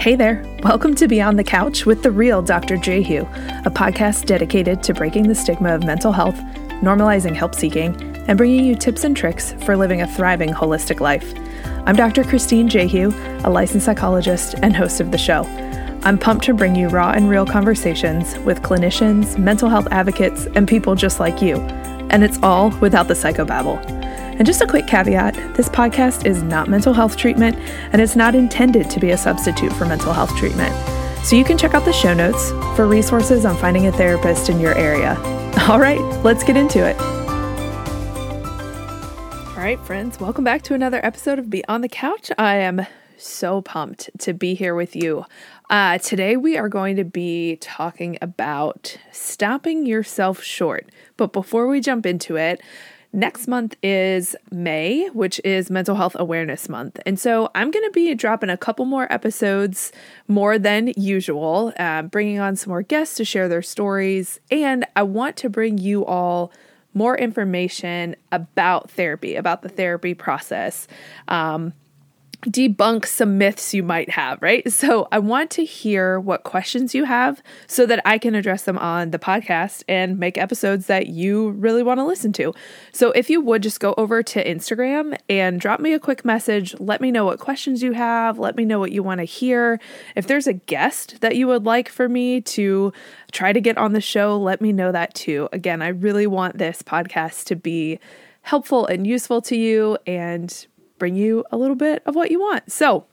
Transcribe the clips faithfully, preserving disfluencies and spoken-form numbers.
Hey there, welcome to Beyond the Couch with the real Doctor Jehu, a podcast dedicated to breaking the stigma of mental health, normalizing help seeking, and bringing you tips and tricks for living a thriving holistic life. I'm Doctor Christine Jehu, a licensed psychologist and host of the show. I'm pumped to bring you raw and real conversations with clinicians, mental health advocates, and people just like you. And it's all without the psychobabble. And just a quick caveat, this podcast is not mental health treatment, and it's not intended to be a substitute for mental health treatment. So you can check out the show notes for resources on finding a therapist in your area. All right, let's get into it. All right, friends, welcome back to another episode of Beyond the Couch. I am so pumped to be here with you. Uh, today, we are going to be talking about stopping yourself short. But before we jump into it, next month is May, which is Mental Health Awareness Month. And so I'm going to be dropping a couple more episodes more than usual, uh, bringing on some more guests to share their stories. And I want to bring you all more information about therapy, about the therapy process, um, debunk some myths you might have, right? So I want to hear what questions you have so that I can address them on the podcast and make episodes that you really want to listen to. So if you would just go over to Instagram and drop me a quick message, let me know what questions you have, let me know what you want to hear. If there's a guest that you would like for me to try to get on the show, let me know that too. Again, I really want this podcast to be helpful and useful to you and bring you a little bit of what you want. So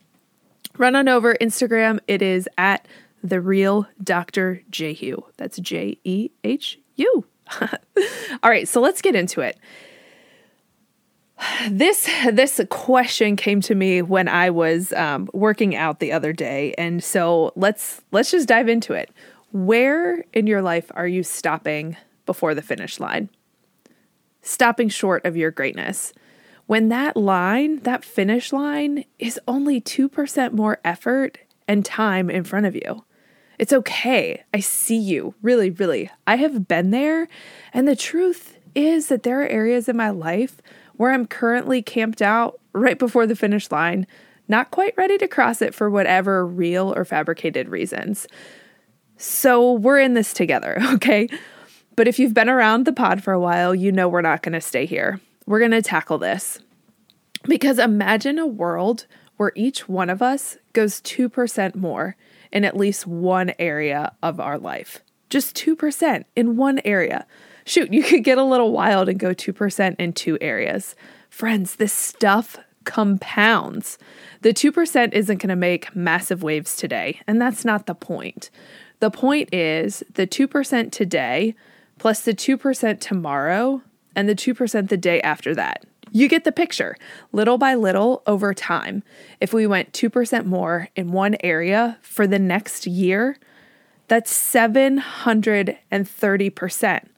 run on over Instagram. It is at the real Doctor Jehu. That's J E H U. All right. So let's get into it. This, this question came to me when I was um, working out the other day. And so let's, let's just dive into it. Where in your life are you stopping before the finish line? Stopping short of your greatness. When that line, that finish line, is only two percent more effort and time in front of you. It's okay. I see you. Really, really. I have been there. And the truth is that there are areas in my life where I'm currently camped out right before the finish line, not quite ready to cross it for whatever real or fabricated reasons. So we're in this together, okay? But if you've been around the pod for a while, you know we're not going to stay here. We're going to tackle this because imagine a world where each one of us goes two percent more in at least one area of our life. Just two percent in one area. Shoot, you could get a little wild and go two percent in two areas. Friends, this stuff compounds. The two percent isn't going to make massive waves today, and that's not the point. The point is the two percent today plus the two percent tomorrow and the two percent the day after that. You get the picture. Little by little over time. If we went two percent more in one area for the next year, that's seven hundred thirty percent.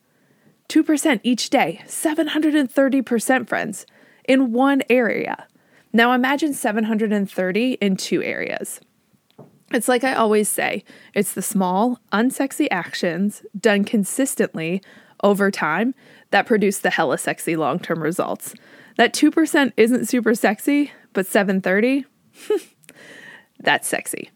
two percent each day. seven hundred thirty percent, friends, in one area. Now imagine seven hundred thirty in two areas. It's like I always say, it's the small, unsexy actions done consistently over time that produce the hella sexy long-term results. That two percent isn't super sexy, but seven thirty, that's sexy.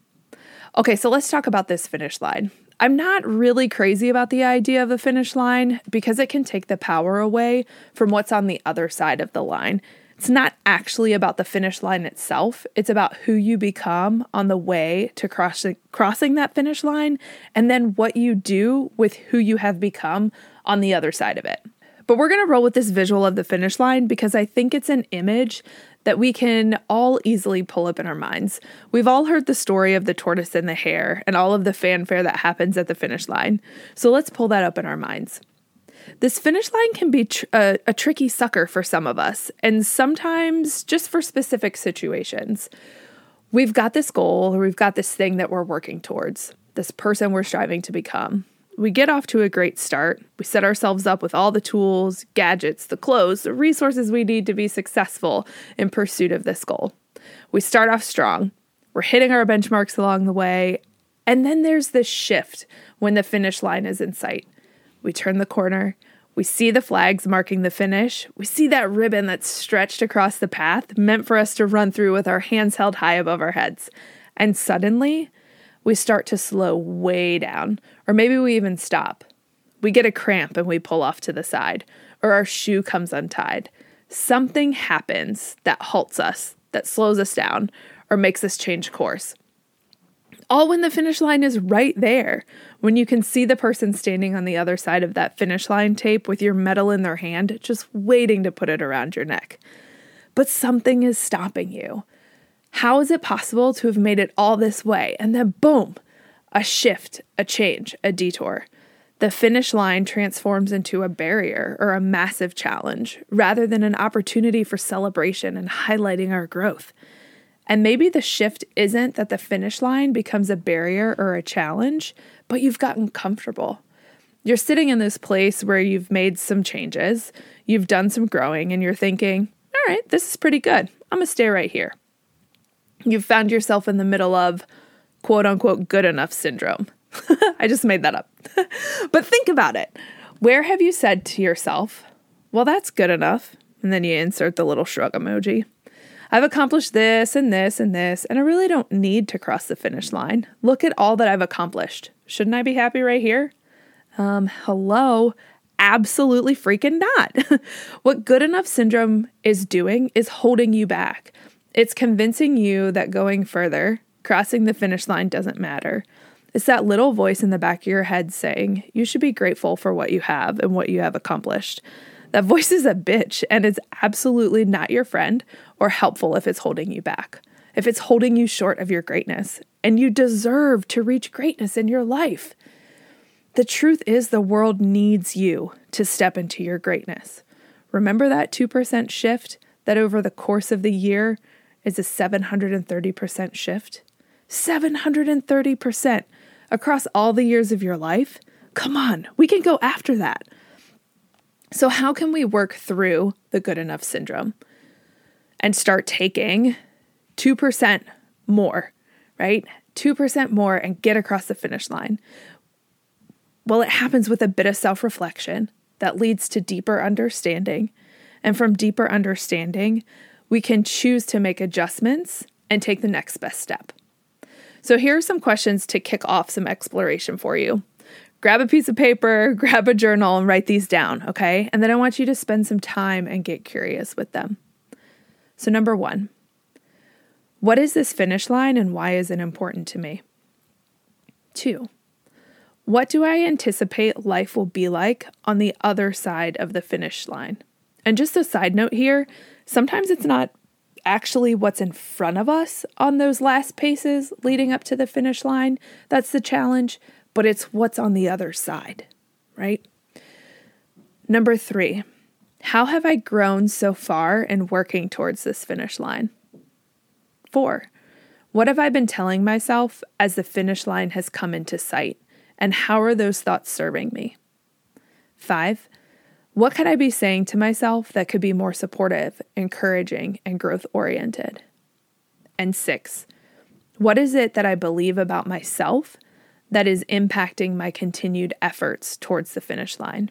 Okay, so let's talk about this finish line. I'm not really crazy about the idea of a finish line because it can take the power away from what's on the other side of the line. It's not actually about the finish line itself. It's about who you become on the way to crossing, crossing that finish line and then what you do with who you have become on the other side of it. But we're going to roll with this visual of the finish line because I think it's an image that we can all easily pull up in our minds. We've all heard the story of the tortoise and the hare and all of the fanfare that happens at the finish line. So let's pull that up in our minds. This finish line can be tr- a, a tricky sucker for some of us, and sometimes just for specific situations. We've got this goal, or we've got this thing that we're working towards, this person we're striving to become. We get off to a great start. We set ourselves up with all the tools, gadgets, the clothes, the resources we need to be successful in pursuit of this goal. We start off strong. We're hitting our benchmarks along the way, and then there's this shift when the finish line is in sight. We turn the corner. We see the flags marking the finish. We see that ribbon that's stretched across the path, meant for us to run through with our hands held high above our heads. And suddenly, we start to slow way down, or maybe we even stop. We get a cramp and we pull off to the side, or our shoe comes untied. Something happens that halts us, that slows us down, or makes us change course. All when the finish line is right there, when you can see the person standing on the other side of that finish line tape with your medal in their hand, just waiting to put it around your neck. But something is stopping you. How is it possible to have made it all this way? And then boom, a shift, a change, a detour. The finish line transforms into a barrier or a massive challenge rather than an opportunity for celebration and highlighting our growth. And maybe the shift isn't that the finish line becomes a barrier or a challenge, but you've gotten comfortable. You're sitting in this place where you've made some changes, you've done some growing, and you're thinking, all right, this is pretty good. I'm going to stay right here. You've found yourself in the middle of quote unquote good enough syndrome. I just made that up. But think about it. Where have you said to yourself, well, that's good enough? And then you insert the little shrug emoji. I've accomplished this and this and this, and I really don't need to cross the finish line. Look at all that I've accomplished. Shouldn't I be happy right here? Um, hello? Absolutely freaking not. What good enough syndrome is doing is holding you back. It's convincing you that going further, crossing the finish line doesn't matter. It's that little voice in the back of your head saying, you should be grateful for what you have and what you have accomplished. That voice is a bitch and it's absolutely not your friend or helpful if it's holding you back, if it's holding you short of your greatness, and you deserve to reach greatness in your life. The truth is the world needs you to step into your greatness. Remember that two percent shift that over the course of the year is a seven hundred thirty percent shift? seven hundred thirty percent across all the years of your life? Come on, we can go after that. So how can we work through the good enough syndrome and start taking two percent more, right? two percent more and get across the finish line. Well, it happens with a bit of self-reflection that leads to deeper understanding. And from deeper understanding, we can choose to make adjustments and take the next best step. So here are some questions to kick off some exploration for you. Grab a piece of paper, grab a journal, and write these down, okay? And then I want you to spend some time and get curious with them. So number one, what is this finish line and why is it important to me? Two, what do I anticipate life will be like on the other side of the finish line? And just a side note here, sometimes it's not actually what's in front of us on those last paces leading up to the finish line that's the challenge, but it's what's on the other side, right? Number three, how have I grown so far in working towards this finish line? Four, what have I been telling myself as the finish line has come into sight? And how are those thoughts serving me? Five, what could I be saying to myself that could be more supportive, encouraging, and growth-oriented? And six, what is it that I believe about myself that is impacting my continued efforts towards the finish line?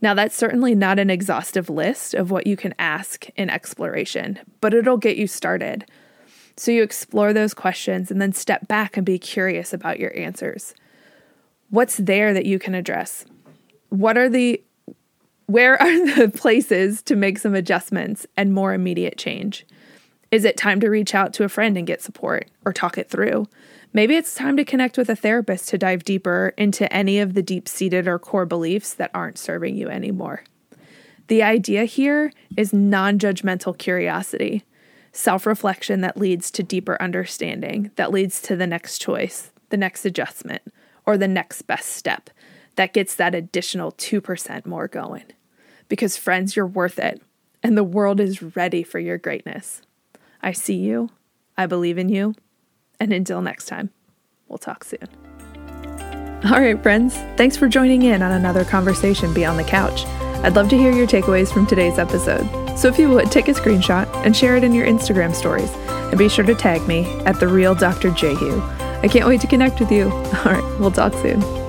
Now, that's certainly not an exhaustive list of what you can ask in exploration, but it'll get you started. So you explore those questions and then step back and be curious about your answers. What's there that you can address? What are the, where are the places to make some adjustments and more immediate change? Is it time to reach out to a friend and get support or talk it through? Maybe it's time to connect with a therapist to dive deeper into any of the deep-seated or core beliefs that aren't serving you anymore. The idea here is non-judgmental curiosity, self-reflection that leads to deeper understanding, that leads to the next choice, the next adjustment, or the next best step that gets that additional two percent more going. Because friends, you're worth it, and the world is ready for your greatness. I see you, I believe in you, and until next time, we'll talk soon. All right, friends, thanks for joining in on another conversation beyond the couch. I'd love to hear your takeaways from today's episode. So if you would, take a screenshot and share it in your Instagram stories, and be sure to tag me at The Real Doctor Jehu. I can't wait to connect with you. All right, we'll talk soon.